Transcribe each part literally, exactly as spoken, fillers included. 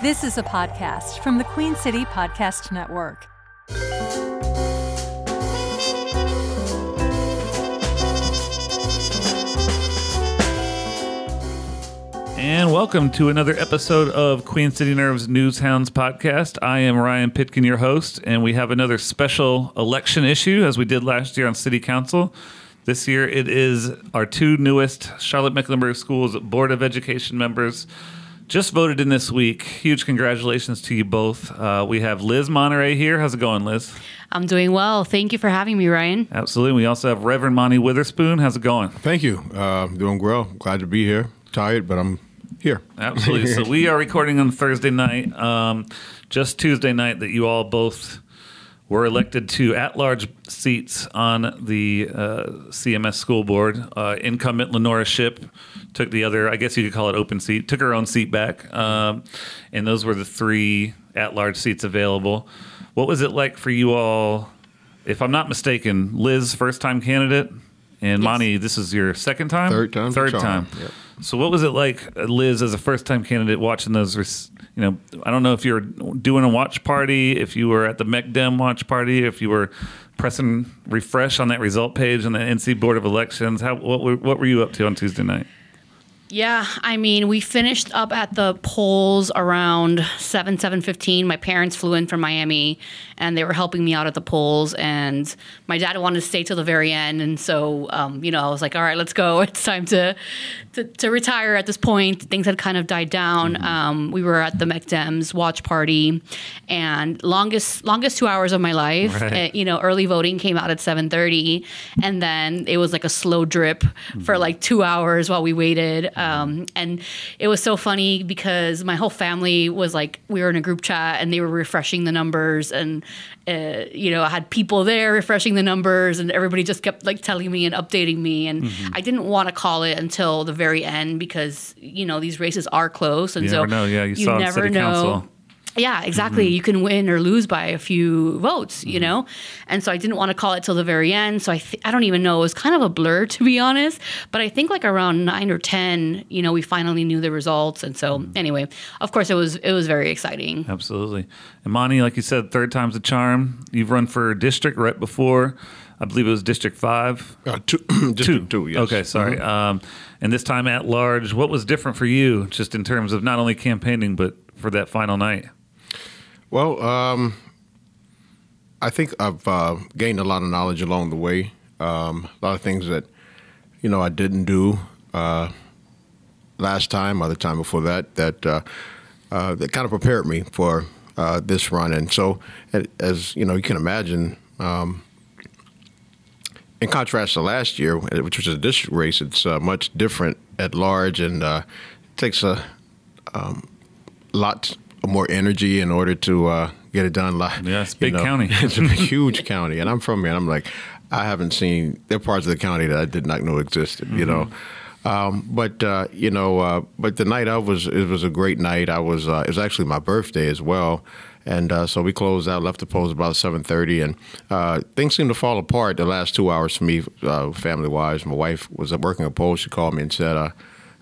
This is a podcast from the Queen City Podcast Network. And welcome to another episode of Queen City Nerves Newshounds Podcast. I am Ryan Pitkin, your host, and we have another special election issue as we did last year on City Council. This year it is our two newest Charlotte Mecklenburg Schools Board of Education members just voted in this week. Huge congratulations to you both. Uh, we have Liz Monterrey here. How's it going, Liz? I'm doing well. Thank you for having me, Ryan. Absolutely. We also have Reverend Monty Witherspoon. How's it going? Thank you. Uh, doing well. Glad to be here. Tired, but I'm here. Absolutely. So we are recording on Thursday night, um, just Tuesday night that you all both were elected to at-large seats on the uh, C M S school board. Uh, incumbent Lenora Shipp took the other, I guess you could call it open seat, took her own seat back. Um, and those were the three at-large seats available. What was it like for you all, if I'm not mistaken, Liz, first-time candidate? And yes. Monty, this is your second time? Third time. Third time. Yep. So what was it like, Liz, as a first-time candidate watching those, you know, I don't know if you were doing a watch party, if you were at the McDem watch party, if you were pressing refresh on that result page on the N C Board of Elections. How what were, what were you up to on Tuesday night? Yeah, I mean, we finished up at the polls around seven, seven fifteen. My parents flew in from Miami, and they were helping me out at the polls. And my dad wanted to stay till the very end. And so, um, you know, I was like, all right, let's go. It's time to to, to retire at this point. Things had kind of died down. Mm-hmm. Um, we were at the McDems watch party, and longest longest two hours of my life. Right. Uh, you know, early voting came out at seven thirty. And then it was like a slow drip mm-hmm. for like two hours while we waited. Um, and it was so funny because my whole family was like, we were in a group chat and they were refreshing the numbers, and, uh, you know, I had people there refreshing the numbers, and everybody just kept like telling me and updating me. And mm-hmm. I didn't want to call it until the very end because, you know, these races are close. And you so never know. Yeah, you, you saw never city know. Council. Yeah, exactly. Mm-hmm. You can win or lose by a few votes, you mm-hmm. know? And so I didn't want to call it till the very end. So I th- I don't even know. It was kind of a blur, to be honest. But I think like around nine or ten, you know, we finally knew the results. And so mm-hmm. anyway, of course, it was it was very exciting. Absolutely. And Monty, like you said, third time's a charm. You've run for district right before. I believe it was District five. Uh, two. District two, yes. Okay, sorry. Mm-hmm. Um, and this time at large, what was different for you just in terms of not only campaigning but for that final night? Well, um, I think I've uh, gained a lot of knowledge along the way. Um, a lot of things that, you know, I didn't do uh, last time or the time before that, that uh, uh, that kind of prepared me for uh, this run. And so, as you know, you can imagine, um, in contrast to last year, which was a district race, it's uh, much different at large, and uh, it takes a um, lot more energy in order to uh, get it done live. Yeah, it's a big you know, county. It's a huge county. And I'm from here, and I'm like, I haven't seen, there are parts of the county that I did not know existed, mm-hmm. you know. Um, but, uh, you know, uh, but the night of was, it was a great night. I was, uh, it was actually my birthday as well. And uh, so we closed out, left the polls about seven thirty, and uh, things seemed to fall apart the last two hours for me, uh, family-wise. My wife was working a poll. She called me and said, uh,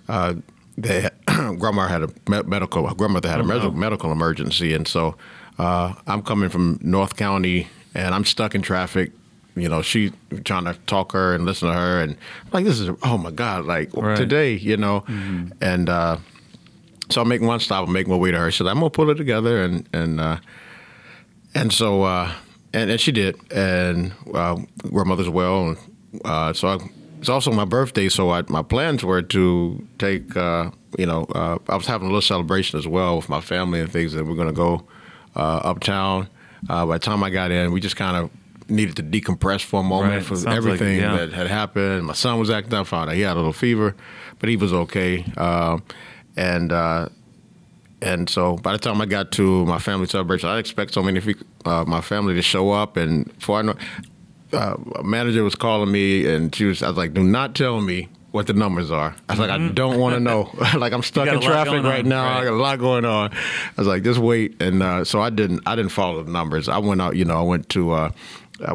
uh, They, grandma had a medical. Grandmother had a medical, medical emergency, and so uh, I'm coming from North County, and I'm stuck in traffic. You know, she trying to talk her and listen to her, and like this is oh my God, like right. today, you know. Mm-hmm. And uh, so I make one stop and make my way to her. She said, "I'm gonna pull it together," and and uh, and so uh, and and she did, and uh, grandmother's well, and uh, so I. It's also my birthday, so I, my plans were to take, uh, you know, uh, I was having a little celebration as well with my family and things that we're going to go uh, uptown. Uh, by the time I got in, we just kind of needed to decompress for a moment right. for Sounds everything like, yeah. that had happened. My son was acting up, found out he had a little fever, but he was okay. Um, and uh, and so by the time I got to my family celebration, I expect so many of uh, my family to show up, and before I know Uh, a manager was calling me, and she was. I was like, "Do not tell me what the numbers are." I was mm-hmm. like, "I don't want to know." Like, I'm stuck in traffic right on, now. Right? I got a lot going on. I was like, "Just wait." And uh, so I didn't. I didn't follow the numbers. I went out. You know, I went to uh,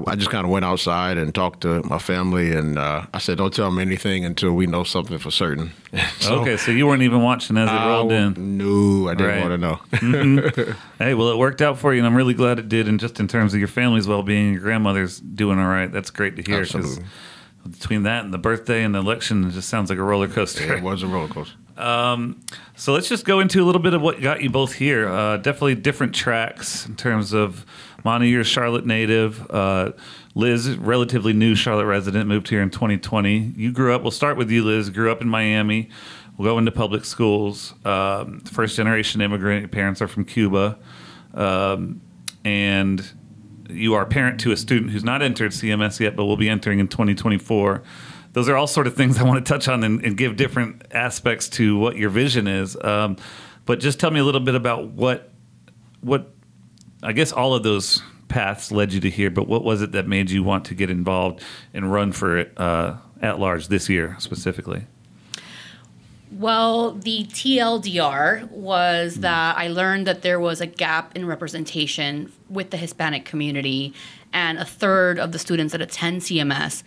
I just kind of went outside and talked to my family, and uh, I said, don't tell them anything until we know something for certain. so, okay, so you weren't even watching as it I rolled in? No, I didn't right. want to know. mm-hmm. Hey, well, it worked out for you, and I'm really glad it did, and just in terms of your family's well-being, your grandmother's doing all right. That's great to hear. Absolutely. Between that and the birthday and the election, it just sounds like a roller coaster. Yeah, it was a roller coaster. Um, so let's just go into a little bit of what got you both here. Uh, definitely different tracks in terms of Monty, you're a Charlotte native. Uh, Liz, relatively new Charlotte resident, moved here in twenty twenty. You grew up, we'll start with you, Liz, grew up in Miami. We'll go into public schools. Um, first generation immigrant, your parents are from Cuba. Um, and you are a parent to a student who's not entered C M S yet, but will be entering in twenty twenty-four. Those are all sort of things I want to touch on and, and give different aspects to what your vision is. Um, but just tell me a little bit about what, what I guess all of those paths led you to here, but what was it that made you want to get involved and run for it uh, at large this year specifically? Well, the T L D R was that I learned that there was a gap in representation with the Hispanic community, and a third of the students that attend C M S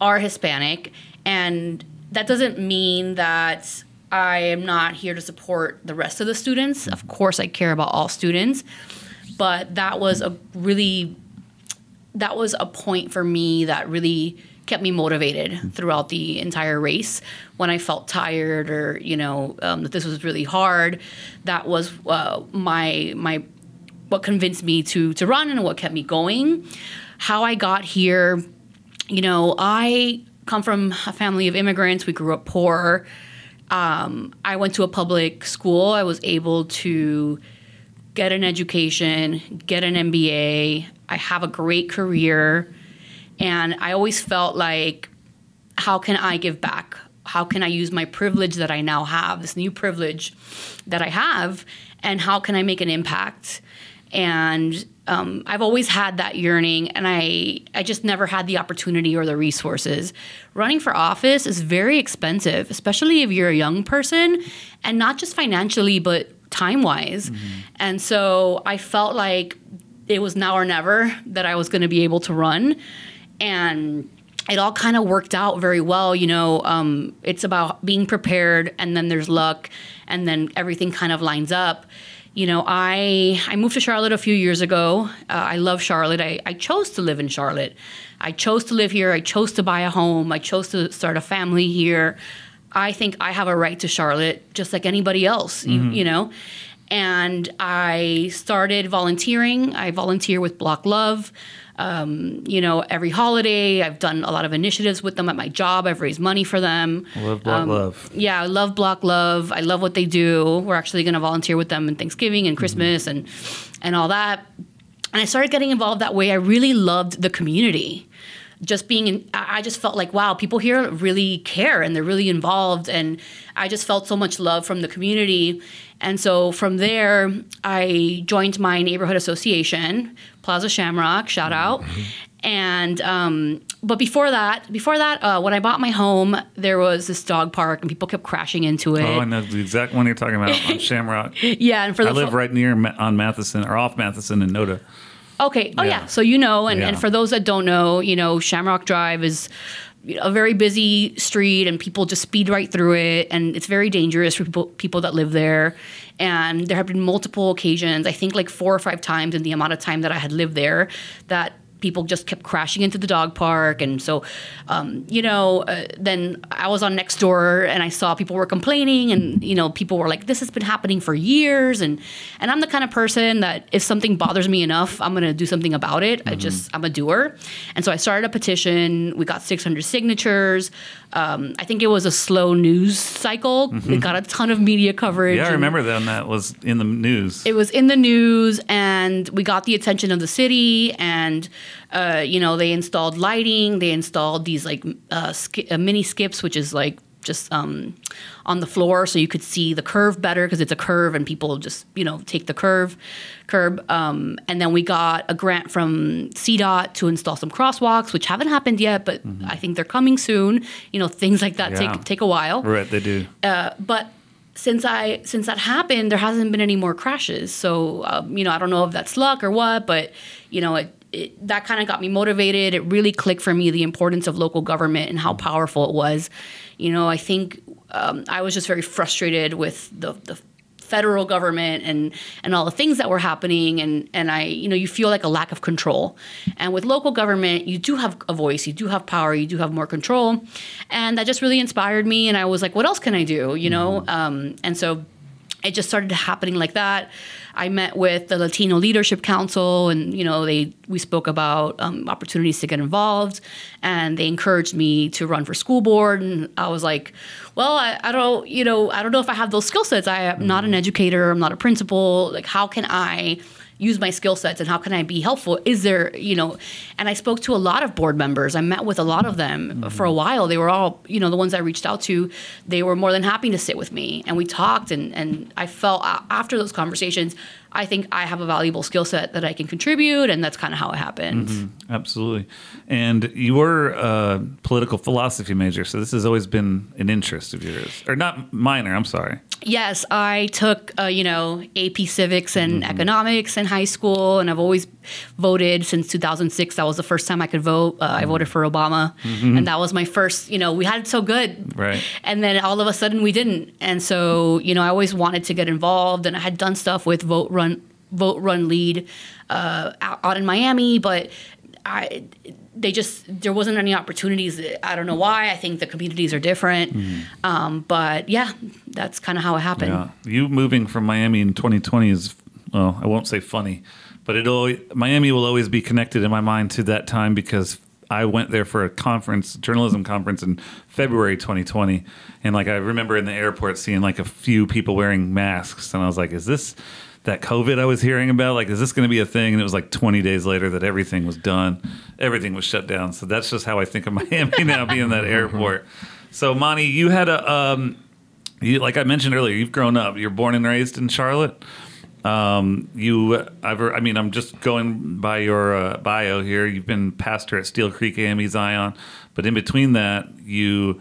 are Hispanic. And that doesn't mean that I am not here to support the rest of the students. Of course, I care about all students, but that was a really, that was a point for me that really kept me motivated throughout the entire race. When I felt tired or, you know, um, that this was really hard, that was uh, my my what convinced me to to run and what kept me going. How I got here, you know, I come from a family of immigrants. We grew up poor. Um, I went to a public school. I was able to get an education, get an M B A. I have a great career. And I always felt like, how can I give back? How can I use my privilege that I now have, this new privilege that I have, and how can I make an impact? And um, I've always had that yearning, and I, I just never had the opportunity or the resources. Running for office is very expensive, especially if you're a young person, and not just financially, but time-wise. Mm-hmm. And so I felt like it was now or never that I was going to be able to run. And it all kind of worked out very well. You know, um, it's about being prepared, and then there's luck, and then everything kind of lines up. You know, I I moved to Charlotte a few years ago. Uh, I love Charlotte. I, I chose to live in Charlotte. I chose to live here. I chose to buy a home. I chose to start a family here. I think I have a right to Charlotte just like anybody else, mm-hmm. you, you know. And I started volunteering. I volunteer with Block Love. Um, you know, every holiday, I've done a lot of initiatives with them at my job. I've raised money for them. I love Block um, Love. Yeah, I love Block Love. I love what they do. We're actually going to volunteer with them in Thanksgiving and Christmas mm-hmm. and and all that. And I started getting involved that way. I really loved the community. Just being in, I just felt like, wow, people here really care and they're really involved. And I just felt so much love from the community. And so from there, I joined my neighborhood association, Plaza Shamrock, shout out. Mm-hmm. And, um, but before that, before that, uh, when I bought my home, there was this dog park and people kept crashing into it. Oh, I know the exact one you're talking about on Shamrock. Yeah. And for the I live fo- right near Ma- on Matheson or off Matheson and NoDa. Okay. Oh, yeah. yeah. So, you know, and, yeah. and for those that don't know, you know, Shamrock Drive is a very busy street and people just speed right through it. And it's very dangerous for people, people that live there. And there have been multiple occasions, I think like four or five times in the amount of time that I had lived there, that people just kept crashing into the dog park. And so, um, you know, uh, then I was on Nextdoor and I saw people were complaining and, you know, people were like, this has been happening for years. And, and I'm the kind of person that if something bothers me enough, I'm going to do something about it. Mm-hmm. I just, I'm a doer. And so I started a petition. We got six hundred signatures. Um, I think it was a slow news cycle. Mm-hmm. It got a ton of media coverage. Yeah, I remember then that was in the news. It was in the news, and we got the attention of the city. And, uh, you know, they installed lighting. They installed these, like, uh, sk- uh, mini skips, which is, like, just um, on the floor so you could see the curve better because it's a curve and people just, you know, take the curve curb. Um, and then we got a grant from C D O T to install some crosswalks, which haven't happened yet, but mm-hmm. I think they're coming soon. You know, things like that yeah. take take a while. Right, they do. Uh, but since I since that happened, there hasn't been any more crashes. So, uh, you know, I don't know if that's luck or what, but, you know, it, it, that kind of got me motivated. It really clicked for me, the importance of local government and how powerful it was. You know, I think um, I was just very frustrated with the, the federal government and, and all the things that were happening. And, and I, you know, you feel like a lack of control. And with local government, you do have a voice, you do have power, you do have more control. And that just really inspired me. And I was like, what else can I do? You know? Um, and so it just started happening like that. I met with the Latino Leadership Council, and, you know, they we spoke about um, opportunities to get involved, and they encouraged me to run for school board. And I was like, well, I, I don't, you know, I don't know if I have those skill sets. I am not an educator. I'm not a principal. Like, how can I use my skill sets and how can I be helpful? Is there, you know, and I spoke to a lot of board members. I met with a lot of them mm-hmm. for a while. They were all, you know, the ones I reached out to, they were more than happy to sit with me. And we talked, and, and I felt after those conversations, I think I have a valuable skill set that I can contribute. And that's kind of how it happened. Mm-hmm. Absolutely. And you were a political philosophy major. So this has always been an interest of yours, or not minor. I'm sorry. Yes. I took, uh, you know, A P civics and mm-hmm. economics in high school. And I've always voted since two thousand six. That was the first time I could vote. Uh, I voted for Obama. Mm-hmm. And that was my first, you know, we had it so good. Right. And then all of a sudden we didn't. And so, you know, I always wanted to get involved, and I had done stuff with Vote Run Vote Run Lead uh, out in Miami, but I, they just there wasn't any opportunities. I don't know why. I think the communities are different, mm. um, but yeah, that's kind of how it happened. Yeah. You moving from Miami in twenty twenty is, well, I won't say funny, but it'll Miami will always be connected in my mind to that time, because I went there for a conference, journalism conference in February twenty twenty, and like I remember in the airport seeing like a few people wearing masks, and I was like, is this that COVID I was hearing about, like, is this going to be a thing? And it was like twenty days later that everything was done. Everything was shut down. So that's just how I think of Miami now, being that airport. So, Monty, you had a, um, you, like I mentioned earlier, you've grown up. You're born and raised in Charlotte. Um, you, I've, I mean, I'm just going by your uh, bio here. You've been pastor at Steel Creek A M E Zion. But in between that, you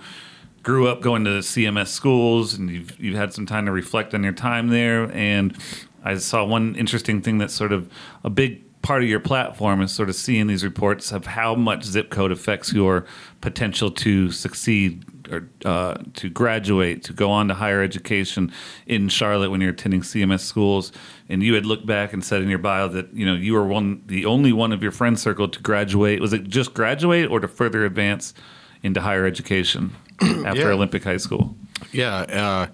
grew up going to C M S schools, and you've, you've had some time to reflect on your time there. And I saw one interesting thing that's sort of a big part of your platform is sort of seeing these reports of how much zip code affects your potential to succeed or uh, to graduate, to go on to higher education in Charlotte when you're attending C M S schools. And you had looked back and said in your bio that, you know, you were one, the only one of your friend circle to graduate. Was it just graduate or to further advance into higher education after yeah. Olympic High School? Yeah,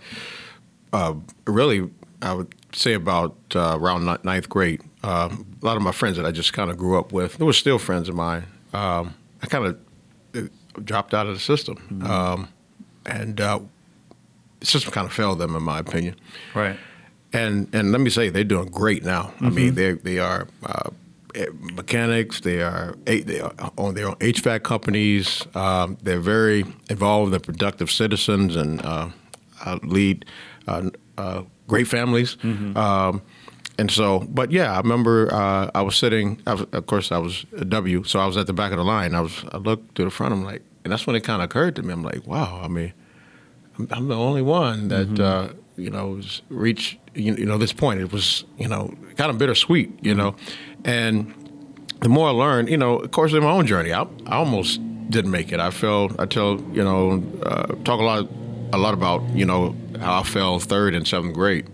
uh, uh, really, I would say about uh, around ninth grade, uh, a lot of my friends that I just kind of grew up with, they were still friends of mine. Um, I kind of dropped out of the system, mm-hmm. um, and uh, the system kind of failed them, in my opinion. Right. And and let me say, they're doing great now. Mm-hmm. I mean, they they are uh, mechanics. They are they are on their own H V A C companies. Um, they're very involved and productive citizens, and uh, lead. Uh, uh, Great families. Mm-hmm. Um, and so, but yeah, I remember uh, I was sitting, I was, of course, I was a W, so I was at the back of the line. I was, I looked to the front, I'm like, and that's when it kind of occurred to me. I'm like, wow, I mean, I'm, I'm the only one that, mm-hmm. uh, you know, reached, you, you know, this point. It was, you know, kind of bittersweet, you mm-hmm. know. And the more I learned, you know, of course, in my own journey, I, I almost didn't make it. I fell, I tell, you know, uh, talk a lot a lot about, you know, how I fell third in seventh grade,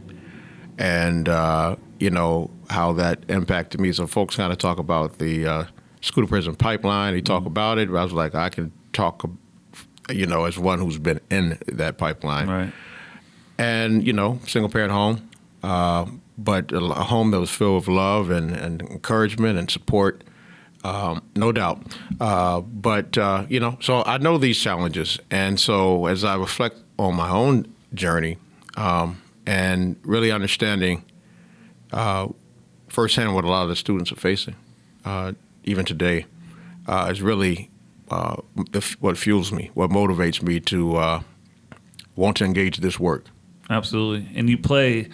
and, uh, you know, how that impacted me. So folks kind of talk about the uh, school to prison pipeline. They talk about it. But I was like, I can talk, you know, as one who's been in that pipeline. Right. And, you know, single parent home, uh, but a home that was filled with love and, and encouragement and support. Um, no doubt. Uh, but, uh, you know, so I know these challenges. And so as I reflect on my own journey um, and really understanding uh, firsthand what a lot of the students are facing, uh, even today, uh, is really uh, what fuels me, what motivates me to uh, want to engage this work. Absolutely. And you play,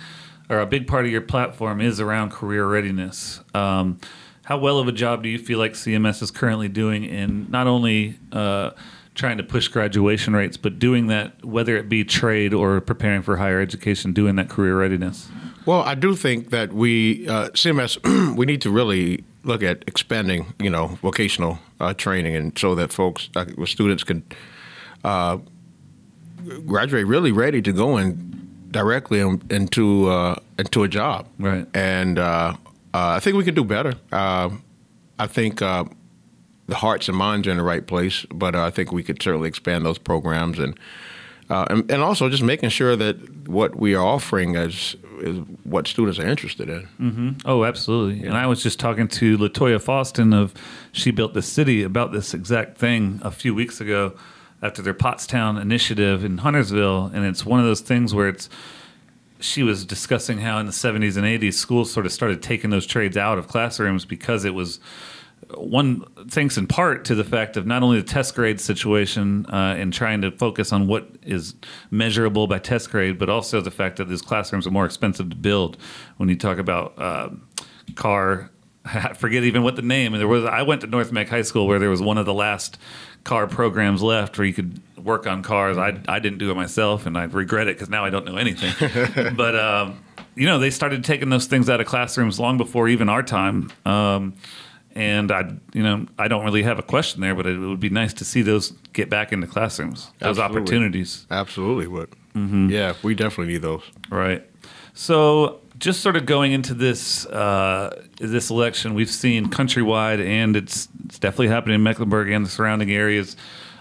or a big part of your platform is around career readiness. Um, how well of a job do you feel like C M S is currently doing in not only uh, trying to push graduation rates, but doing that, whether it be trade or preparing for higher education, doing that career readiness? Well, I do think that we, uh, C M S, we need to really look at expanding, you know, vocational uh, training, and so that folks, uh, students can uh, graduate really ready to go in directly in, into uh, into a job. Right. And uh, uh, I think we can do better. Uh, I think uh, the hearts and minds are in the right place, but uh, I think we could certainly expand those programs, and uh, and, and also just making sure that what we are offering is is what students are interested in. Mm-hmm. Oh, absolutely. And I was just talking to Latoya Faustin of She Built the City about this exact thing a few weeks ago after their Pottstown initiative in Huntersville. And it's one of those things where it's, she was discussing how in the seventies and eighties, schools sort of started taking those trades out of classrooms because it was one, thanks in part to the fact of not only the test grade situation uh, and trying to focus on what is measurable by test grade, but also the fact that these classrooms are more expensive to build. When you talk about uh, car, I forget even what the name, and there was, I went to North Mac High School where there was one of the last car programs left where you could work on cars. I, I didn't do it myself, and I regret it because now I don't know anything. But, um, you know, they started taking those things out of classrooms long before even our time. Um, And I, you know, I don't really have a question there, but it would be nice to see those get back into classrooms, those Absolutely. opportunities. Absolutely would. Mm-hmm. Yeah, we definitely need those. Right. So just sort of going into this uh, this election, we've seen countrywide, and it's it's definitely happening in Mecklenburg and the surrounding areas,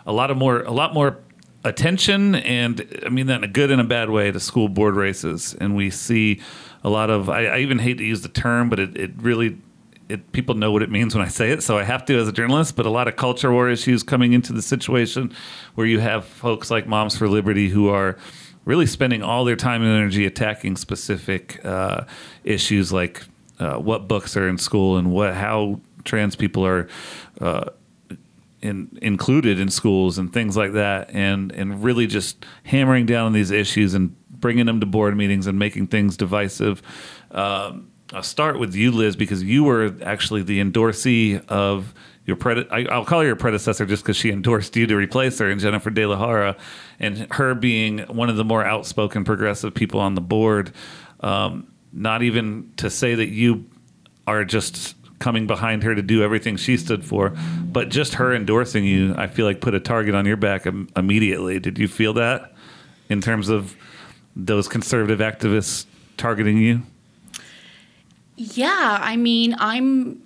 a lot of more a lot more attention, and I mean that in a good and a bad way, to school board races, and we see a lot of. I, I even hate to use the term, but it, it really. It, people know what it means when I say it, so I have to as a journalist, but a lot of culture war issues coming into the situation where you have folks like Moms for Liberty who are really spending all their time and energy attacking specific uh, issues like uh, what books are in school and what how trans people are uh, in, included in schools and things like that, and, and really just hammering down on these issues and bringing them to board meetings and making things divisive. Um, I'll start with you, Liz, because you were actually the endorsee of your pred. I, I'll call her your predecessor just because she endorsed you to replace her, and Jennifer De La Hara, and her being one of the more outspoken progressive people on the board. Um, not even to say that you are just coming behind her to do everything she stood for, but just her endorsing you, I feel like put a target on your back im- immediately. Did you feel that in terms of those conservative activists targeting you? Yeah, I mean, I'm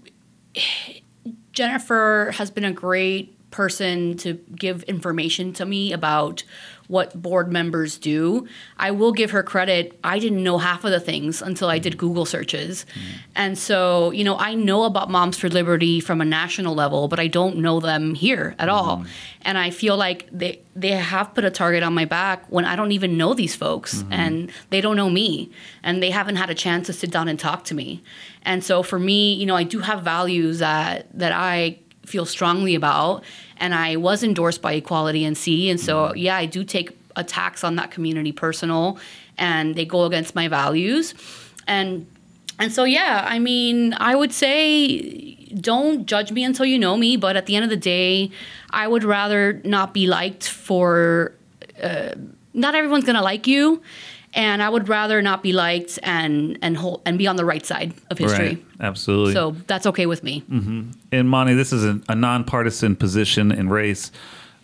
Jennifer has been a great person to give information to me about what board members do. I will give her credit. I didn't know half of the things until I did Google searches. Mm-hmm. And so, you know, I know about Moms for Liberty from a national level, but I don't know them here at mm-hmm. all. And I feel like they, they have put a target on my back when I don't even know these folks mm-hmm. and they don't know me and they haven't had a chance to sit down and talk to me. And so for me, you know, I do have values that, that I feel strongly about, and I was endorsed by Equality N C, and so yeah, I do take attacks on that community personal, and they go against my values, and and so yeah, I mean, I would say don't judge me until you know me, but at the end of the day, I would rather not be liked for uh, not everyone's gonna like you, and I would rather not be liked and and hold, and be on the right side of history. Right. Absolutely. So that's okay with me. Mm-hmm. And Monty, this is a, a nonpartisan position and race,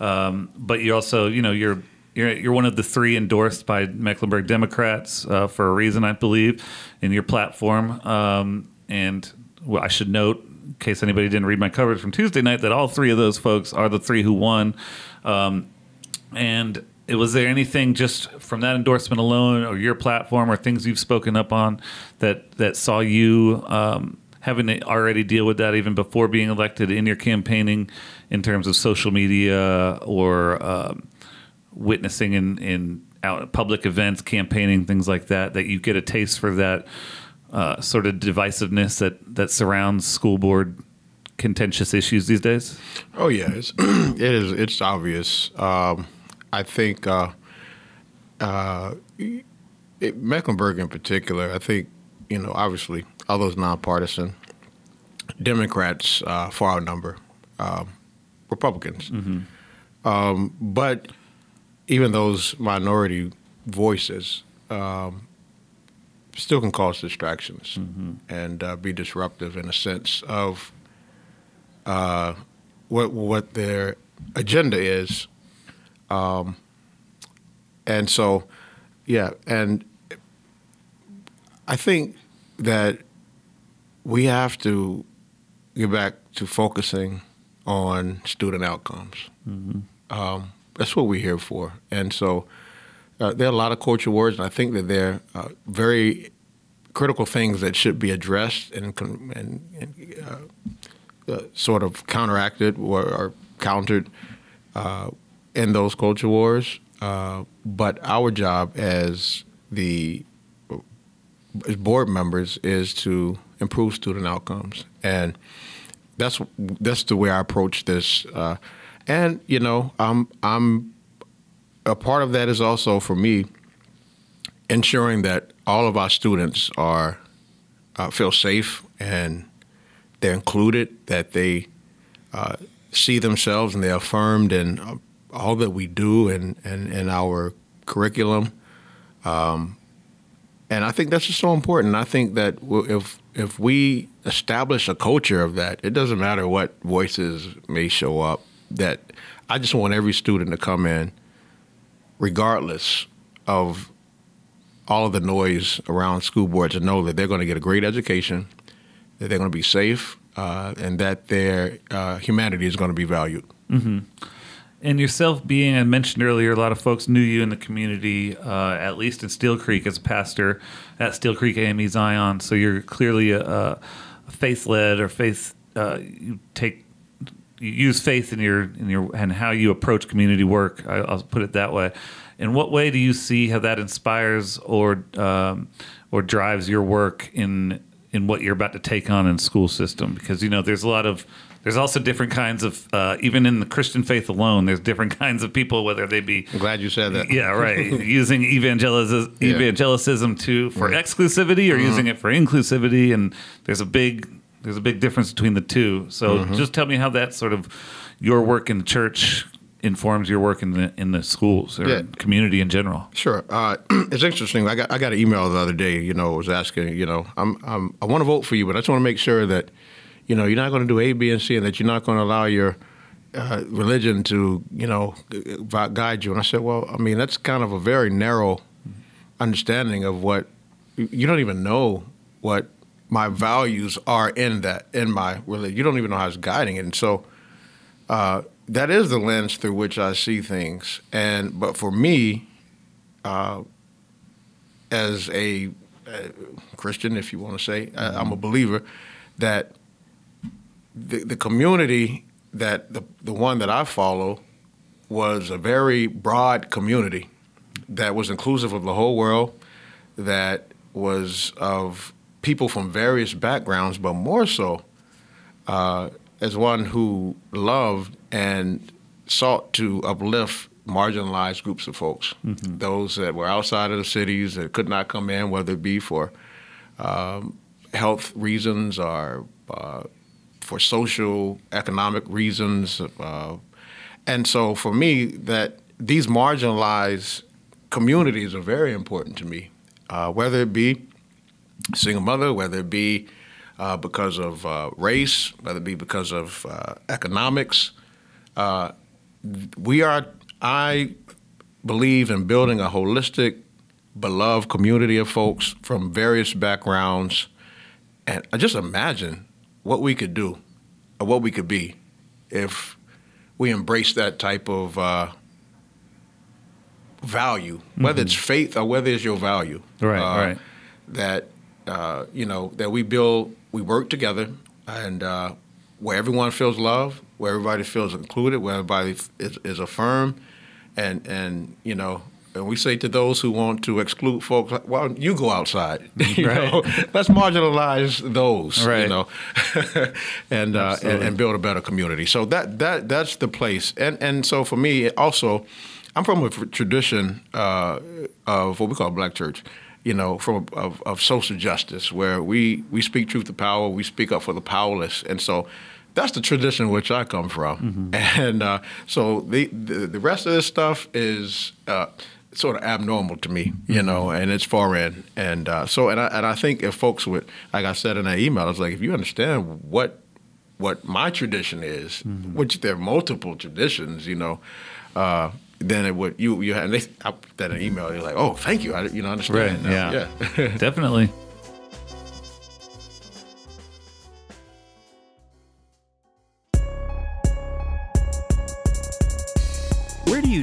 um, but you also, you know, you're you're you're one of the three endorsed by Mecklenburg Democrats uh, for a reason, I believe, in your platform. Um, and well, I should note, in case anybody didn't read my coverage from Tuesday night, that all three of those folks are the three who won. Um, and was there anything just from that endorsement alone, or your platform, or things you've spoken up on that that saw you um, having to already deal with that even before being elected in your campaigning, in terms of social media or um, witnessing in in out public events, campaigning, things like that? That you get a taste for that uh, sort of divisiveness that that surrounds school board contentious issues these days. Oh yeah, it's, it is. It's obvious. Um, I think uh, uh, it, Mecklenburg in particular, I think, you know, obviously, although it's nonpartisan, Democrats uh, far outnumber uh, Republicans. Mm-hmm. Um, but even those minority voices um, still can cause distractions mm-hmm. and uh, be disruptive in a sense of uh, what what their agenda is. Um, and so, yeah, and I think that we have to get back to focusing on student outcomes. Mm-hmm. Um, that's what we're here for. And so uh, there are a lot of culture wars, and I think that they're uh, very critical things that should be addressed and, and, and uh, uh, sort of counteracted or, or countered uh, in those culture wars. Uh, but our job as the as board members is to improve student outcomes. And that's that's the way I approach this. Uh, and, you know, I'm, I'm a part of that is also, for me, ensuring that all of our students are uh, feel safe and they're included, that they uh, see themselves and they're affirmed in uh, all that we do and in, in, in our curriculum. Um, and I think that's just so important. I think that if if we establish a culture of that, it doesn't matter what voices may show up, that I just want every student to come in, regardless of all of the noise around school boards, and know that they're going to get a great education, that they're going to be safe, uh, and that their uh, humanity is going to be valued. Mm-hmm. And yourself being, I mentioned earlier, a lot of folks knew you in the community, uh, at least in Steel Creek as a pastor at Steel Creek A M E Zion. So you're clearly a, a faith-led or faith. Uh, you take you use faith in your in your and how you approach community work. I, I'll put it that way. In what way do you see how that inspires or um, or drives your work in in what you're about to take on in the school system? Because you know there's a lot of There's also different kinds of, uh, even in the Christian faith alone, there's different kinds of people, whether they be... I'm glad you said that. Yeah, right. using evangeliz- yeah. evangelicism to for right. exclusivity or mm-hmm. using it for inclusivity. And there's a big there's a big difference between the two. So mm-hmm. just tell me how that sort of your work in the church informs your work in the in the schools or yeah. community in general. Sure. Uh, it's interesting. I got I got an email the other day, you know, it was asking, you know, I'm, I'm, I want to vote for you, but I just want to make sure that you know, you're not going to do A, B, and C, and that you're not going to allow your uh, religion to, you know, guide you. And I said, well, I mean, that's kind of a very narrow understanding of what you don't even know what my values are in that, in my religion. You don't even know how it's guiding it. And so uh, that is the lens through which I see things. And but for me, uh, as a uh, Christian, if you want to say, I, I'm a believer that The, the community that the the one that I follow was a very broad community that was inclusive of the whole world, that was of people from various backgrounds, but more so uh, as one who loved and sought to uplift marginalized groups of folks, mm-hmm. those that were outside of the cities that could not come in, whether it be for um, health reasons or uh, for social, economic reasons. Uh, and so for me, that these marginalized communities are very important to me, uh, whether it be single mother, whether it be uh, because of uh, race, whether it be because of uh, economics. Uh, we are, I believe in building a holistic, beloved community of folks from various backgrounds. And I just imagine what we could do, or what we could be, if we embrace that type of uh, value, mm-hmm. whether it's faith or whether it's your value. Right, uh, right. That uh, you know that we build, we work together, and uh, where everyone feels loved, where everybody feels included, where everybody is, is affirmed, and and you know. And we say to those who want to exclude folks, well, you go outside. You right. know? Let's marginalize those, right. you know, and, uh, and and build a better community. So that that that's the place. And and so for me, also, I'm from a tradition uh, of what we call Black church, you know, from of, of social justice, where we, we speak truth to power, we speak up for the powerless, and so. That's the tradition which I come from. Mm-hmm. And uh, so the, the the rest of this stuff is uh, sort of abnormal to me, you know, and it's foreign. And uh, so, and I, and I think if folks would, like I said in that email, I was like, if you understand what what my tradition is, mm-hmm. which there are multiple traditions, you know, uh, then it would, you, you and they, I put that in an email, you're like, oh, thank you, I, you know, understand. Right, yeah, uh, yeah. Definitely. Where do you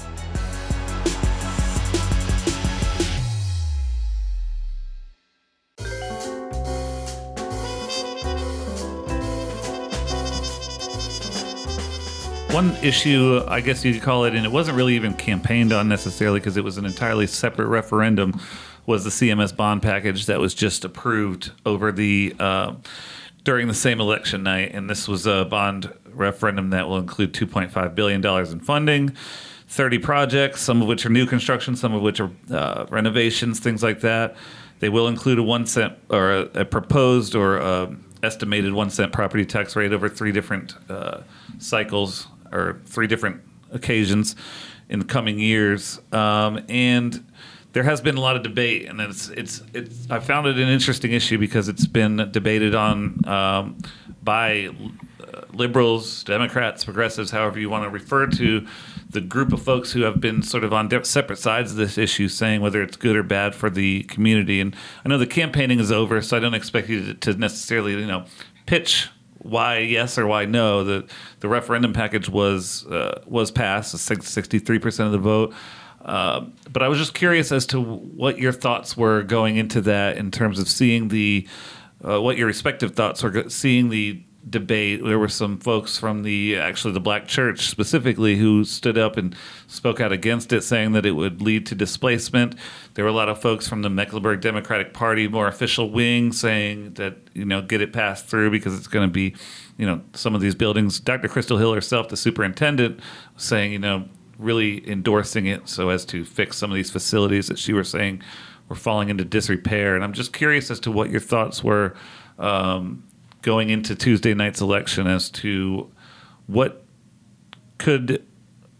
One issue, I guess you could call it, and it wasn't really even campaigned on necessarily because it was an entirely separate referendum, was the C M S bond package that was just approved over the uh, during the same election night. And this was a bond referendum that will include two point five billion dollars in funding, thirty projects, some of which are new construction, some of which are uh, renovations, things like that. They will include a one cent or a, a proposed or a estimated one cent property tax rate over three different uh, cycles. or three different occasions in the coming years. Um, and there has been a lot of debate, and it's, it's, it's, I found it an interesting issue because it's been debated on um, by liberals, Democrats, progressives, however you want to refer to the group of folks who have been sort of on de- separate sides of this issue, saying whether it's good or bad for the community. And I know the campaigning is over, so I don't expect you to necessarily, you know, pitch why yes or why no. The the referendum package was uh, was passed, sixty-three percent of the vote. Uh, but I was just curious as to what your thoughts were going into that in terms of seeing the uh, what your respective thoughts were seeing the debate. There were some folks from the actually the Black church specifically who stood up and spoke out against it, saying that it would lead to displacement. There were a lot of folks from the Mecklenburg Democratic Party, more official wing, saying that, you know, get it passed through because it's going to be, you know, some of these buildings. Doctor Crystal Hill herself, the superintendent, saying, you know, really endorsing it so as to fix some of these facilities that she was saying were falling into disrepair. And I'm just curious as to what your thoughts were um going into Tuesday night's election as to what could,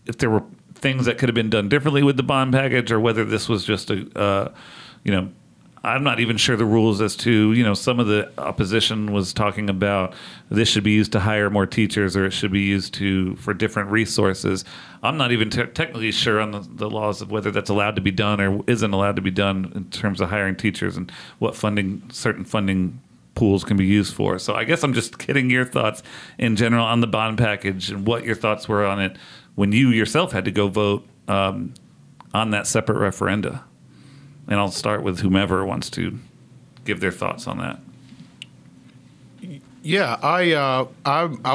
if there were things that could have been done differently with the bond package, or whether this was just a, uh, you know, I'm not even sure the rules as to, you know, some of the opposition was talking about this should be used to hire more teachers, or it should be used to for different resources. I'm not even te- technically sure on the, the laws of whether that's allowed to be done or isn't allowed to be done in terms of hiring teachers and what funding, certain funding pools can be used for. So I guess I'm just getting your thoughts in general on the bond package and what your thoughts were on it when you yourself had to go vote um, on that separate referenda. And I'll start with whomever wants to give their thoughts on that. Yeah, I, uh, I, I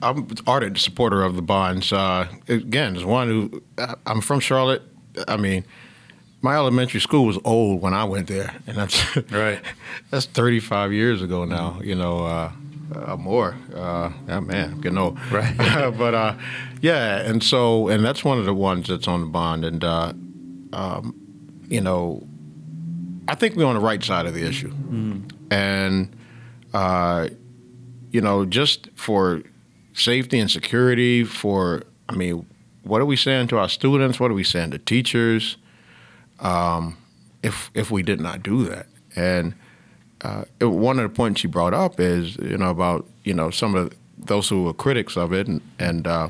I'm an ardent supporter of the bonds. Uh, again, as one who, I'm from Charlotte. I mean, my elementary school was old when I went there, and that's right. That's thirty-five years ago now, you know, uh, uh, more. Uh, oh man, I'm getting old. Right. But uh, yeah, and so, and that's one of the ones that's on the bond, and uh, um, you know, I think we're on the right side of the issue, mm-hmm. and uh, you know, just for safety and security. For I mean, what are we saying to our students? What are we saying to teachers? Um, if if we did not do that, and uh, it, one of the points you brought up is, you know, about, you know, some of those who were critics of it and, and uh,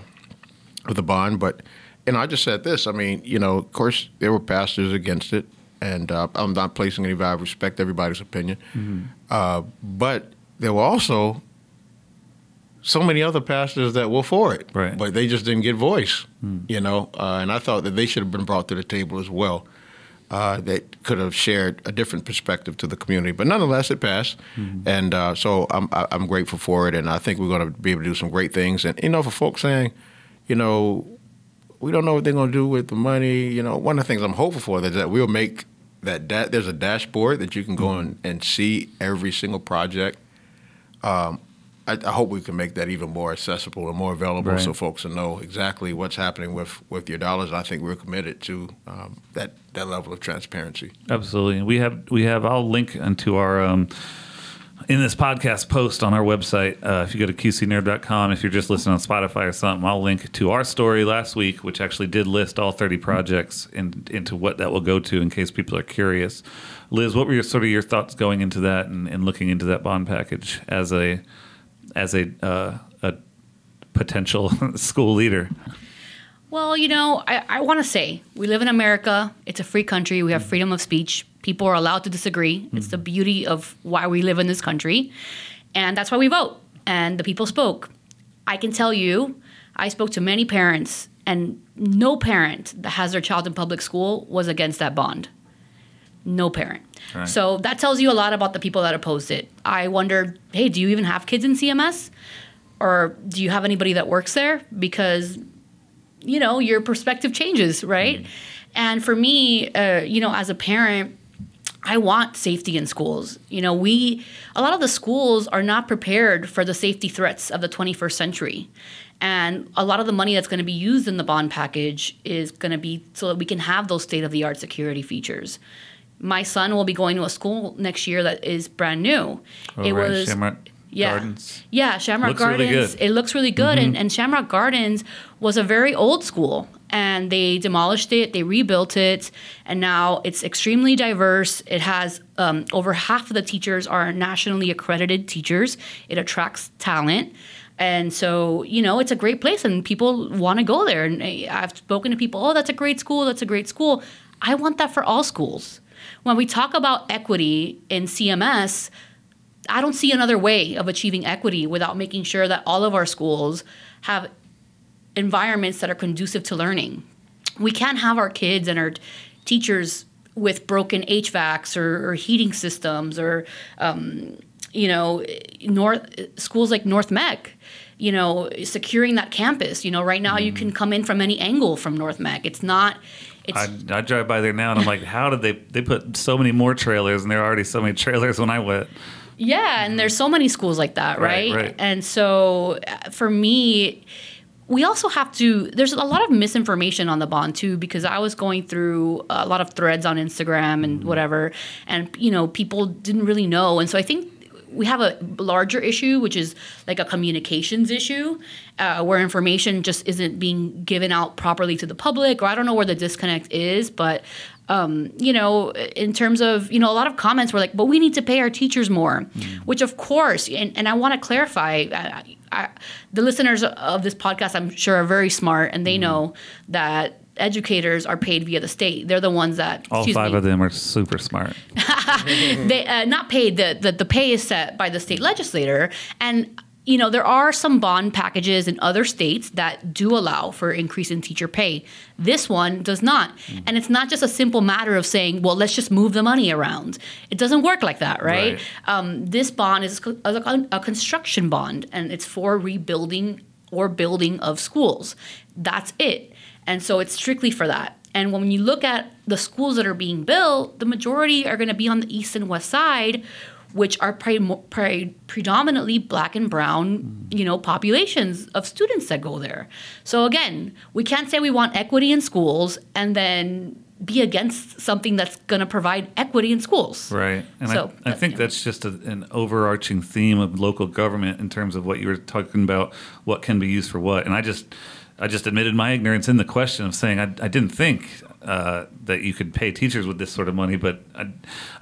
of the bond, but and I just said this. I mean, you know, of course there were pastors against it, and uh, I'm not placing any value. I respect everybody's opinion, mm-hmm. uh, but there were also so many other pastors that were for it, right. But they just didn't get voice, mm. you know. Uh, and I thought that they should have been brought to the table as well. Uh, that could have shared a different perspective to the community. But nonetheless, it passed. Mm-hmm. And uh, so I'm I'm grateful for it, and I think we're going to be able to do some great things. And, you know, for folks saying, you know, we don't know what they're going to do with the money. You know, one of the things I'm hopeful for is that we'll make that da- there's a dashboard that you can go in and see every single project. Um, I, I hope we can make that even more accessible and more available, right, so folks will know exactly what's happening with, with your dollars. I think we're committed to um, that that level of transparency. Absolutely. We have we have I'll link into our um, in this podcast post on our website. Uh, if you go to Q C nerve dot com, if you're just listening on Spotify or something, I'll link to our story last week, which actually did list all thirty projects and in, into what that will go to in case people are curious. Liz, what were your sort of your thoughts going into that and, and looking into that bond package as a as a uh, a potential school leader? Well, you know, I, I want to say we live in America. It's a free country. We have mm-hmm. freedom of speech. People are allowed to disagree. Mm-hmm. It's the beauty of why we live in this country. And that's why we vote. And the people spoke. I can tell you, I spoke to many parents, and no parent that has their child in public school was against that bond. No parent. Right. So that tells you a lot about the people that opposed it. I wondered, hey, do you even have kids in C M S? Or do you have anybody that works there? Because, you know, your perspective changes, right? Mm. And for me, uh, you know, as a parent, I want safety in schools. You know, we, a lot of the schools are not prepared for the safety threats of the twenty-first century. And a lot of the money that's going to be used in the bond package is going to be so that we can have those state-of-the-art security features. My son will be going to a school next year that is brand new. Oh, it right. was Shamrock yeah, Gardens. Yeah, Shamrock looks Gardens. Really it looks really good. Mm-hmm. And, and Shamrock Gardens was a very old school. And they demolished it. They rebuilt it. And now it's extremely diverse. It has um, over half of the teachers are nationally accredited teachers. It attracts talent. And so, you know, it's a great place. And people want to go there. And I've spoken to people, oh, that's a great school. That's a great school. I want that for all schools. When we talk about equity in C M S, I don't see another way of achieving equity without making sure that all of our schools have environments that are conducive to learning. We can't have our kids and our teachers with broken H V A Cs or, or heating systems or, um, you know, North schools like North Mac. You know, securing that campus. You know, right now mm. you can come in from any angle from North Mac. It's not. It's, I, I drive by there now, and I'm like, how did they? They put so many more trailers, and there are already so many trailers when I went. Yeah, and there's so many schools like that, right? Right, right. And so, for me, we also have to. There's a lot of misinformation on the bond too, because I was going through a lot of threads on Instagram and mm. whatever, and you know, people didn't really know, and so I think. We have a larger issue, which is like a communications issue uh, where information just isn't being given out properly to the public, or I don't know where the disconnect is. But, um, you know, in terms of, you know, a lot of comments were like, but we need to pay our teachers more, mm-hmm. which, of course, and, and I want to clarify, I, I, the listeners of this podcast, I'm sure, are very smart, and they mm-hmm. know that educators are paid via the state. They're the ones that all five me, of them are super smart. they uh, not paid. The, the the pay is set by the state legislator, and you know there are some bond packages in other states that do allow for increase in teacher pay. This one does not, mm-hmm. and it's not just a simple matter of saying, well, let's just move the money around. It doesn't work like that, right? right. Um, this bond is a, a construction bond, and it's for rebuilding or building of schools. That's it. And so it's strictly for that. And when you look at the schools that are being built, the majority are going to be on the east and west side, which are pre- pre- predominantly black and brown, you know, populations of students that go there. So again, we can't say we want equity in schools and then be against something that's going to provide equity in schools. Right. And so, I, I think you know. that's just a, an overarching theme of local government in terms of what you were talking about, what can be used for what. And I just... I just admitted my ignorance in the question of saying I, I didn't think uh, that you could pay teachers with this sort of money, but I,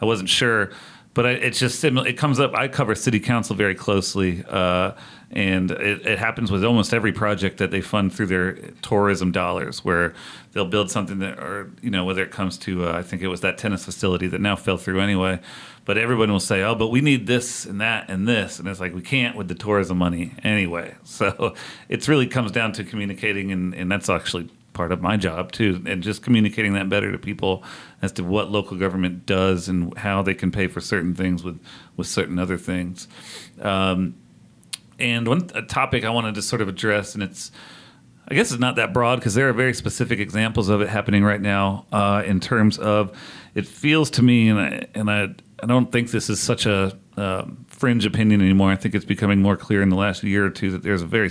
I wasn't sure. But I, it's just similar. It comes up. I cover city council very closely, uh, and it, it happens with almost every project that they fund through their tourism dollars, where they'll build something that, or you know, whether it comes to, uh, I think it was that tennis facility that now fell through anyway. But everyone will say, oh, but we need this and that and this. And it's like, we can't with the tourism money anyway. So it really comes down to communicating, and, and that's actually part of my job too, and just communicating that better to people as to what local government does and how they can pay for certain things with, with certain other things. Um, and one a topic I wanted to sort of address, and it's I guess it's not that broad because there are very specific examples of it happening right now uh, in terms of it feels to me, and I, and I, I don't think this is such a uh, fringe opinion anymore. I think it's becoming more clear in the last year or two that there's a very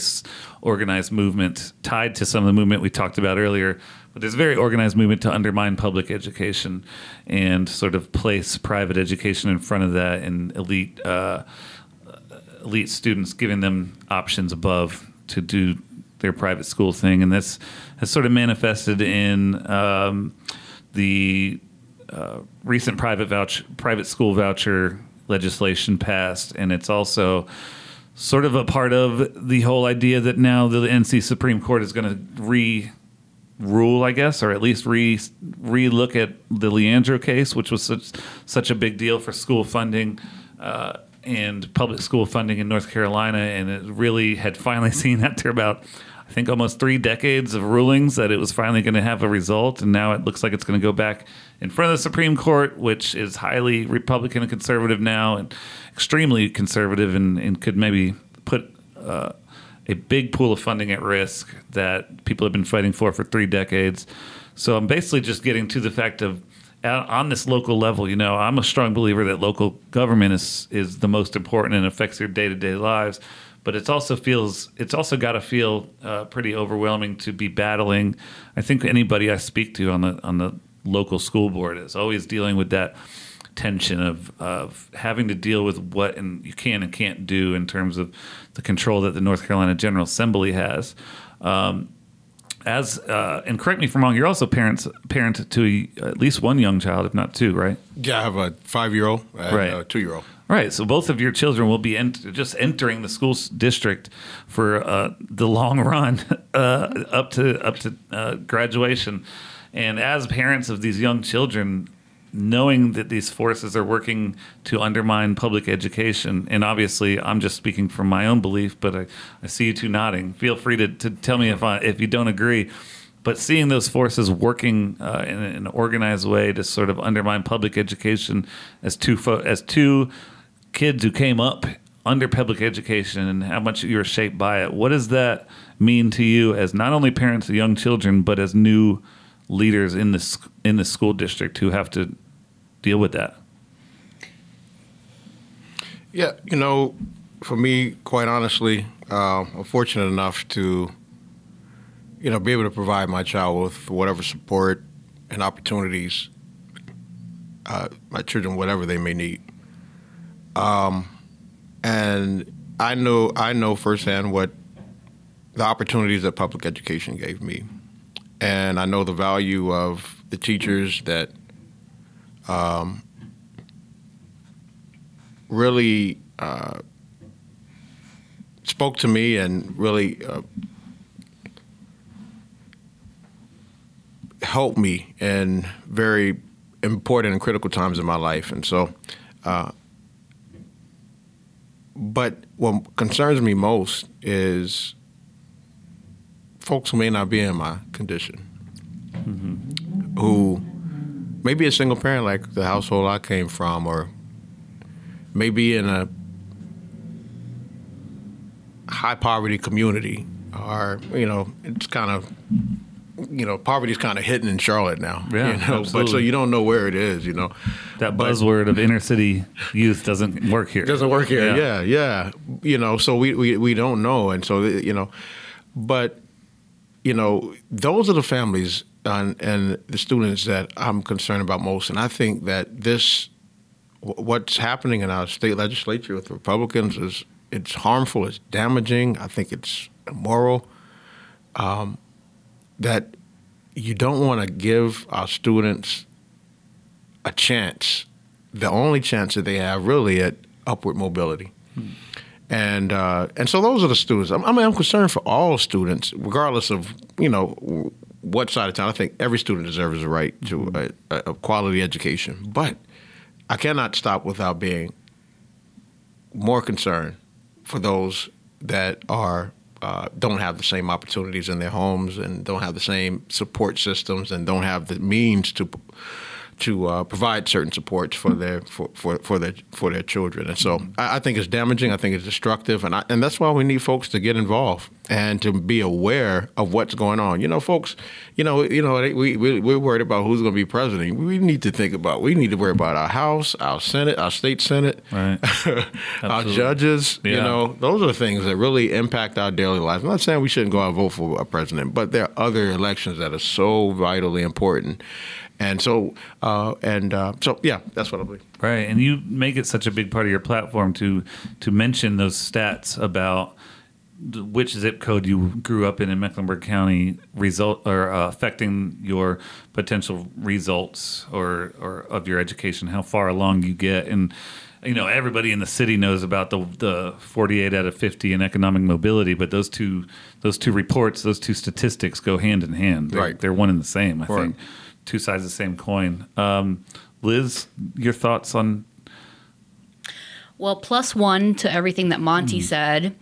organized movement tied to some of the movement we talked about earlier. But there's a very organized movement to undermine public education and sort of place private education in front of that and elite uh, elite students, giving them options above to do their private school thing. And this has sort of manifested in um, the uh, recent private voucher, private school voucher legislation passed, and it's also sort of a part of the whole idea that now the N C Supreme Court is going to re- rule, I guess, or at least re re-look at the Leandro case, which was such such a big deal for school funding uh, and public school funding in North Carolina, and it really had finally seen after about, I think, almost three decades of rulings that it was finally going to have a result, and now it looks like it's going to go back in front of the Supreme Court, which is highly Republican and conservative now, and extremely conservative, and, and could maybe put uh, a big pool of funding at risk that people have been fighting for for three decades. So I'm basically just getting to the fact of, on this local level, you know, I'm a strong believer that local government is is the most important and affects your day-to-day lives. But it's also feels it's also got to feel uh, pretty overwhelming to be battling. I think anybody I speak to on the on the local school board is always dealing with that tension of of having to deal with what and you can and can't do in terms of the control that the North Carolina General Assembly has. Um, as uh, and correct me if I'm wrong, you're also parents parent to a, at least one young child, if not two, right? Yeah, I have a five-year-old and right. a two-year-old. Right, so both of your children will be ent- just entering the school district for uh, the long run uh, up to up to uh, graduation, and as parents of these young children, knowing that these forces are working to undermine public education, and obviously I'm just speaking from my own belief, but I, I see you two nodding. Feel free to, to tell me if I, if you don't agree. But seeing those forces working uh, in an organized way to sort of undermine public education as two fo- as two kids who came up under public education and how much you were shaped by it. What does that mean to you as not only parents of young children, but as new leaders in the, in the school district who have to deal with that? Yeah, you know, for me, quite honestly, uh, I'm fortunate enough to, you know, be able to provide my child with whatever support and opportunities, uh, my children, whatever they may need. Um, and I know I know firsthand what the opportunities that public education gave me, and I know the value of the teachers that um, really uh, spoke to me and really uh, helped me in very important and critical times in my life, and so. Uh, But what concerns me most is folks who may not be in my condition, mm-hmm. who may be a single parent like the household I came from, or maybe in a high poverty community, or, you know, it's kind of, you know, poverty's kind of hidden in Charlotte now. Yeah, you know? Absolutely. But so you don't know where it is, you know. That but, buzzword of inner city youth doesn't work here. Doesn't work here. Yeah, yeah. yeah. You know, so we, we, we don't know. And so, you know, but, you know, those are the families and, and the students that I'm concerned about most. And I think that this, what's happening in our state legislature with Republicans is, it's harmful, it's damaging. I think it's immoral. Um, that you don't want to give our students a chance, the only chance that they have really at upward mobility. Hmm. And uh, and so those are the students. I mean, I'm concerned for all students, regardless of, you know, what side of town. I think every student deserves a right to a, a quality education. But I cannot stop without being more concerned for those that are Uh, don't have the same opportunities in their homes and don't have the same support systems and don't have the means to to uh, provide certain supports for their for, for, for their for their children. And so I, I think it's damaging. I think it's destructive, and I, and that's why we need folks to get involved and to be aware of what's going on. You know, folks, you know, you know, we, we we're worried about who's going to be president. We need to think about. We need to worry about our House, our Senate, our state Senate, right. our judges. Yeah. You know, those are things that really impact our daily lives. I'm not saying we shouldn't go out and vote for a president, but there are other elections that are so vitally important. And so, uh, and uh, so, yeah, that's what I believe. Right, and you make it such a big part of your platform to to mention those stats about which zip code you grew up in in Mecklenburg County result or uh, affecting your potential results or or of your education, how far along you get. And you know, everybody in the city knows about the the forty-eight out of fifty in economic mobility, but those two those two reports, those two statistics go hand in hand. They're, right, they're one and the same. I right. think. Two sides of the same coin. Um, Liz, your thoughts on? Well, plus one to everything that Monty mm. said.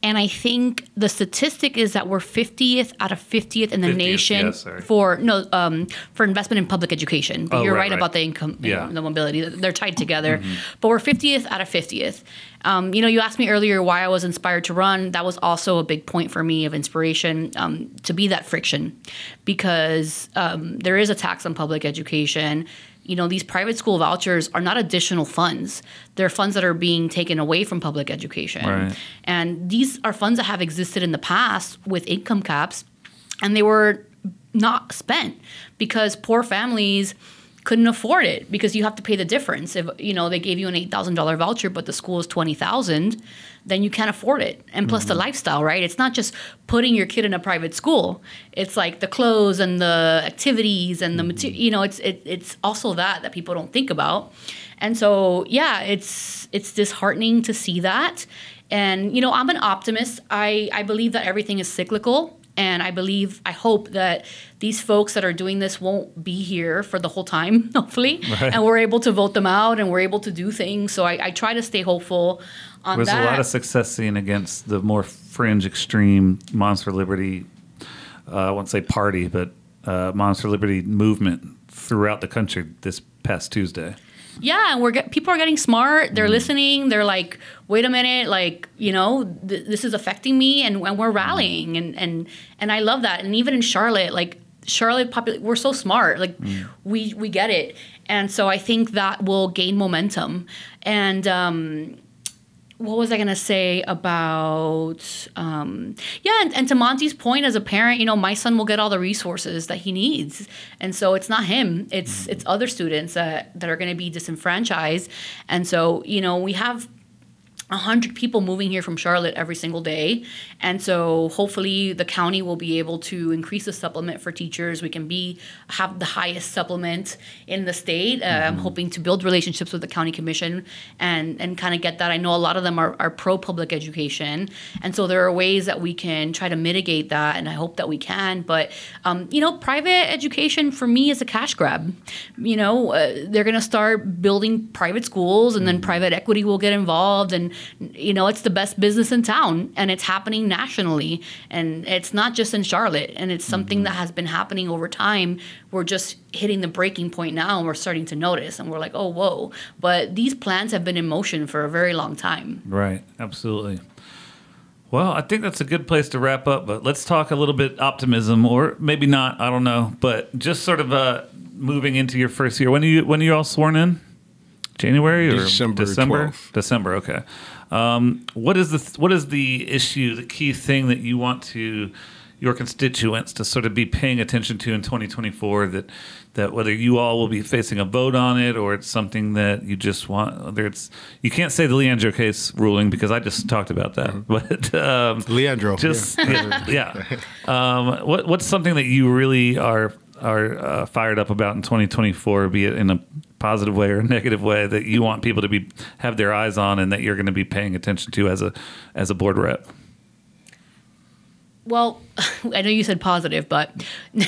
And I think the statistic is that we're fiftieth out of fiftieth in the fiftieth, nation yeah, for no um, for investment in public education. But oh, you're right, right, right about the income, yeah. and the mobility; they're tied together. Mm-hmm. But we're fiftieth out of fiftieth. Um, you know, you asked me earlier why I was inspired to run. That was also a big point for me of inspiration um, to be that friction, because um, there is a tax on public education. You know, these private school vouchers are not additional funds. They're funds that are being taken away from public education. Right. And these are funds that have existed in the past with income caps, and they were not spent because poor families couldn't afford it, because you have to pay the difference. If, you know, they gave you an eight thousand dollars voucher, but the school is twenty thousand dollars, then you can't afford it. And plus mm-hmm. the lifestyle, right? It's not just putting your kid in a private school. It's like the clothes and the activities and the material, you know, it's it, it's also that that people don't think about. And so, yeah, it's it's disheartening to see that. And, you know, I'm an optimist. I, I believe that everything is cyclical. And I believe, I hope that these folks that are doing this won't be here for the whole time, hopefully. Right. And we're able to vote them out and we're able to do things. So I, I try to stay hopeful on There's that. There's a lot of success seen against the more fringe, extreme Moms for Liberty, uh, I won't say party, but uh, Moms for Liberty movement throughout the country this past Tuesday. Yeah, and we're get, people are getting smart. They're mm. listening. They're like, wait a minute, like, you know, th- this is affecting me, and, and we're rallying, and, and and I love that. And even in Charlotte, like Charlotte, popul- we're so smart. Like mm. we we get it, and so I think that will gain momentum. And um, what was I gonna say about? Um, yeah, and, and to Monty's point, as a parent, you know, my son will get all the resources that he needs, and so it's not him; it's it's other students that that are going to be disenfranchised, and so you know, we have a hundred people moving here from Charlotte every single day, and so hopefully the county will be able to increase the supplement for teachers. We can be have the highest supplement in the state. Uh, mm-hmm. I'm hoping to build relationships with the county commission and, and kind of get that. I know a lot of them are, are pro public education, and so there are ways that we can try to mitigate that, and I hope that we can. But um, you know, private education for me is a cash grab. You know, uh, they're going to start building private schools, and then private equity will get involved, and you know, it's the best business in town, and it's happening nationally, and it's not just in Charlotte, and it's something mm-hmm. that has been happening over time. We're just hitting the breaking point now, and we're starting to notice, and we're like, oh, whoa. But these plans have been in motion for a very long time. Right. Absolutely. Well, I think that's a good place to wrap up, but let's talk a little bit optimism, or maybe not, I don't know, but just sort of uh, moving into your first year. When are you, when are you all sworn in? January or December? December, December okay. Um, what is the what is the issue, the key thing that you want to your constituents to sort of be paying attention to in twenty twenty-four? That that whether you all will be facing a vote on it, or it's something that you just want. Whether it's you can't say the Leandro case ruling because I just talked about that. Mm-hmm. But um, Leandro, just yeah. yeah. Um, what what's something that you really are are uh, fired up about in twenty twenty-four? Be it in a positive way or a negative way that you want people to be have their eyes on, and that you're going to be paying attention to as a as a board rep? Well, I know you said positive, but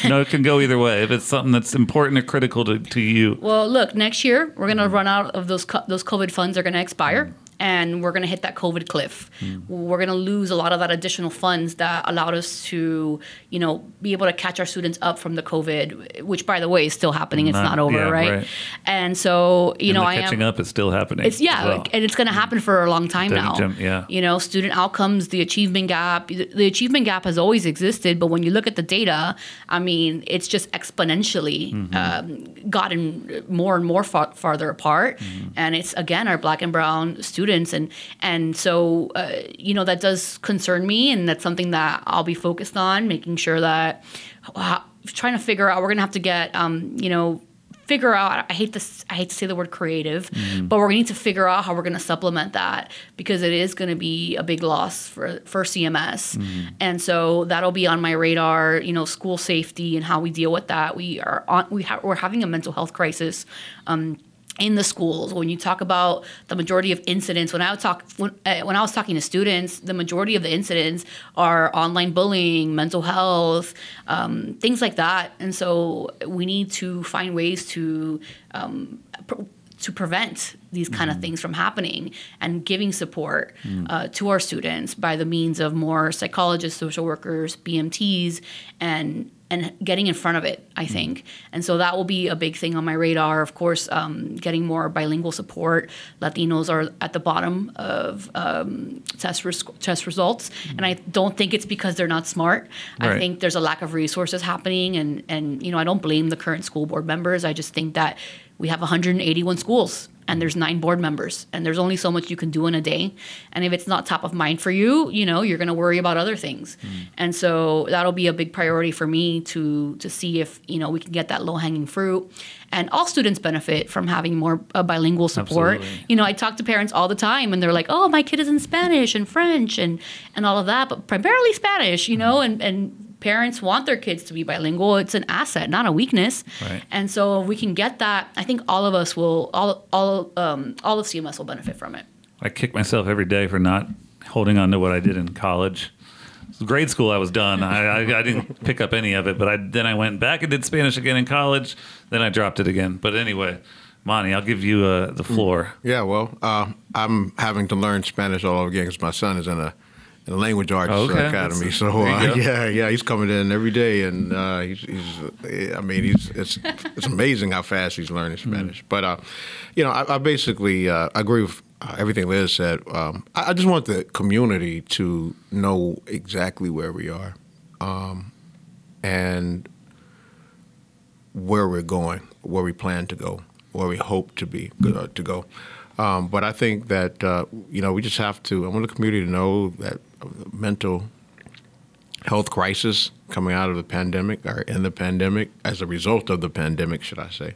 no, it can go either way. If it's something that's important or critical to, to you. Well, look, next year we're going to run out of those co- those COVID funds are going to expire. Mm. and we're going to hit that COVID cliff. Mm. We're going to lose a lot of that additional funds that allowed us to, you know, be able to catch our students up from the COVID, which, by the way, is still happening. It's not, not over, yeah, right? right? And so, you and know, I am... catching up is still happening. It's Yeah, well. and it's going to happen for a long time now. Jump, yeah. You know, student outcomes, the achievement gap. The achievement gap has always existed, but when you look at the data, I mean, it's just exponentially mm-hmm. um, gotten more and more far- farther apart. Mm-hmm. And it's, again, our Black and Brown students. And and so, uh, you know, that does concern me, and that's something that I'll be focused on, making sure that uh, trying to figure out, we're going to have to get, um, you know, figure out, I hate this, I hate to say the word creative, mm-hmm. but we're going to need to figure out how we're going to supplement that, because it is going to be a big loss for, for C M S. Mm-hmm. And so that'll be on my radar, you know, school safety and how we deal with that. We are on, we ha- we're having a mental health crisis. Um in the schools, when you talk about the majority of incidents, when I would talk, when, uh, when I was talking to students, the majority of the incidents are online bullying, mental health, um, things like that. And so we need to find ways to um, pr- to prevent these kind mm-hmm. of things from happening, and giving support mm-hmm. uh, to our students by the means of more psychologists, social workers, B M Ts, and and getting in front of it, I think. And so that will be a big thing on my radar. Of course, um, getting more bilingual support. Latinos are at the bottom of um, test, res- test results. Mm-hmm. And I don't think it's because they're not smart. Right. I think there's a lack of resources happening. And, and, you know, I don't blame the current school board members. I just think that we have one hundred eighty-one schools. And there's nine board members, and there's only so much you can do in a day. And if it's not top of mind for you, you know, you're going to worry about other things. Mm. And so that'll be a big priority for me to to see if, you know, we can get that low-hanging fruit. And all students benefit from having more uh, bilingual support. Absolutely. You know, I talk to parents all the time, and they're like, oh, my kid is in Spanish and French and, and all of that, but primarily Spanish, you know, and, and parents want their kids to be bilingual. It's an asset, not a weakness. Right. And so if we can get that, I think all of us will, all all um, all of C M S will benefit from it. I kick myself every day for not holding on to what I did in college. Grade school, I was done. I, I, I didn't pick up any of it, but I, then I went back and did Spanish again in college. Then I dropped it again. But anyway, Monty, I'll give you uh, the floor. Yeah, well, uh, I'm having to learn Spanish all over again because my son is in a The Language Arts oh, okay. Academy, so uh, yeah, yeah, he's coming in every day, and uh, he's, he's, I mean, he's, it's, it's amazing how fast he's learning Spanish. Mm-hmm. But uh, you know, I, I basically uh, agree with everything Liz said. Um, I, I just want the community to know exactly where we are, um, and where we're going, where we plan to go, where we hope to be uh, to go. Um, but I think that uh, you know, we just have to. I want the community to know that. Mental health crisis coming out of the pandemic, or in the pandemic, as a result of the pandemic, should I say.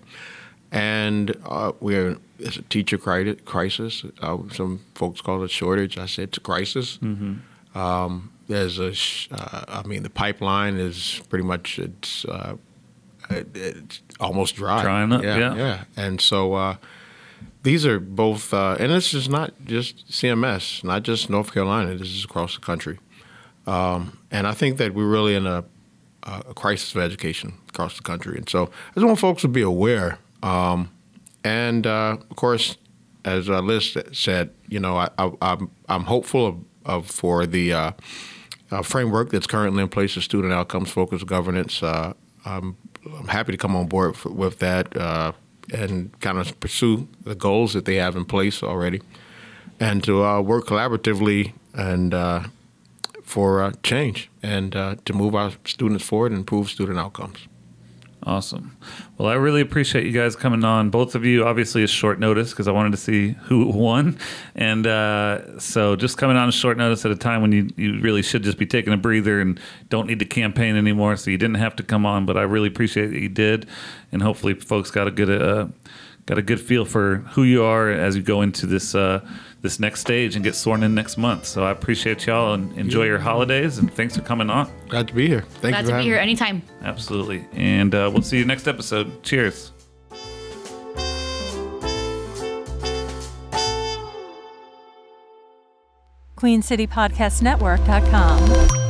And uh, we're it's a teacher crisis. Uh, some folks call it a shortage. I said it's a crisis. Mm-hmm. Um, there's a, sh- uh, I mean, the pipeline is pretty much, it's, uh, it, it's almost dry. Drying up, yeah. Yeah. yeah. And so... Uh, These are both, uh, and this is not just C M S, not just North Carolina. This is across the country. Um, and I think that we're really in a, a crisis of education across the country. And so I just want folks to be aware. Um, and, uh, of course, as uh, Liz said, you know, I, I, I'm, I'm hopeful of, of for the uh, uh, framework that's currently in place of student outcomes-focused governance. Uh, I'm, I'm happy to come on board for, with that. Uh, and kind of pursue the goals that they have in place already, and to uh, work collaboratively and uh, for uh, change, and uh, to move our students forward and improve student outcomes. Awesome. Well, I really appreciate you guys coming on. Both of you, obviously, is short notice because I wanted to see who won. And uh, so just coming on short notice at a time when you, you really should just be taking a breather and don't need to campaign anymore. So you didn't have to come on, but I really appreciate that you did. And hopefully folks got a good uh, got a good feel for who you are as you go into this uh, this next stage and get sworn in next month. So I appreciate y'all, and enjoy your holidays. And thanks for coming on. Glad to be here. Thank Glad you. Glad to be here me. Anytime. Absolutely. And uh, we'll see you next episode. Cheers. Queen City Podcast Network dot com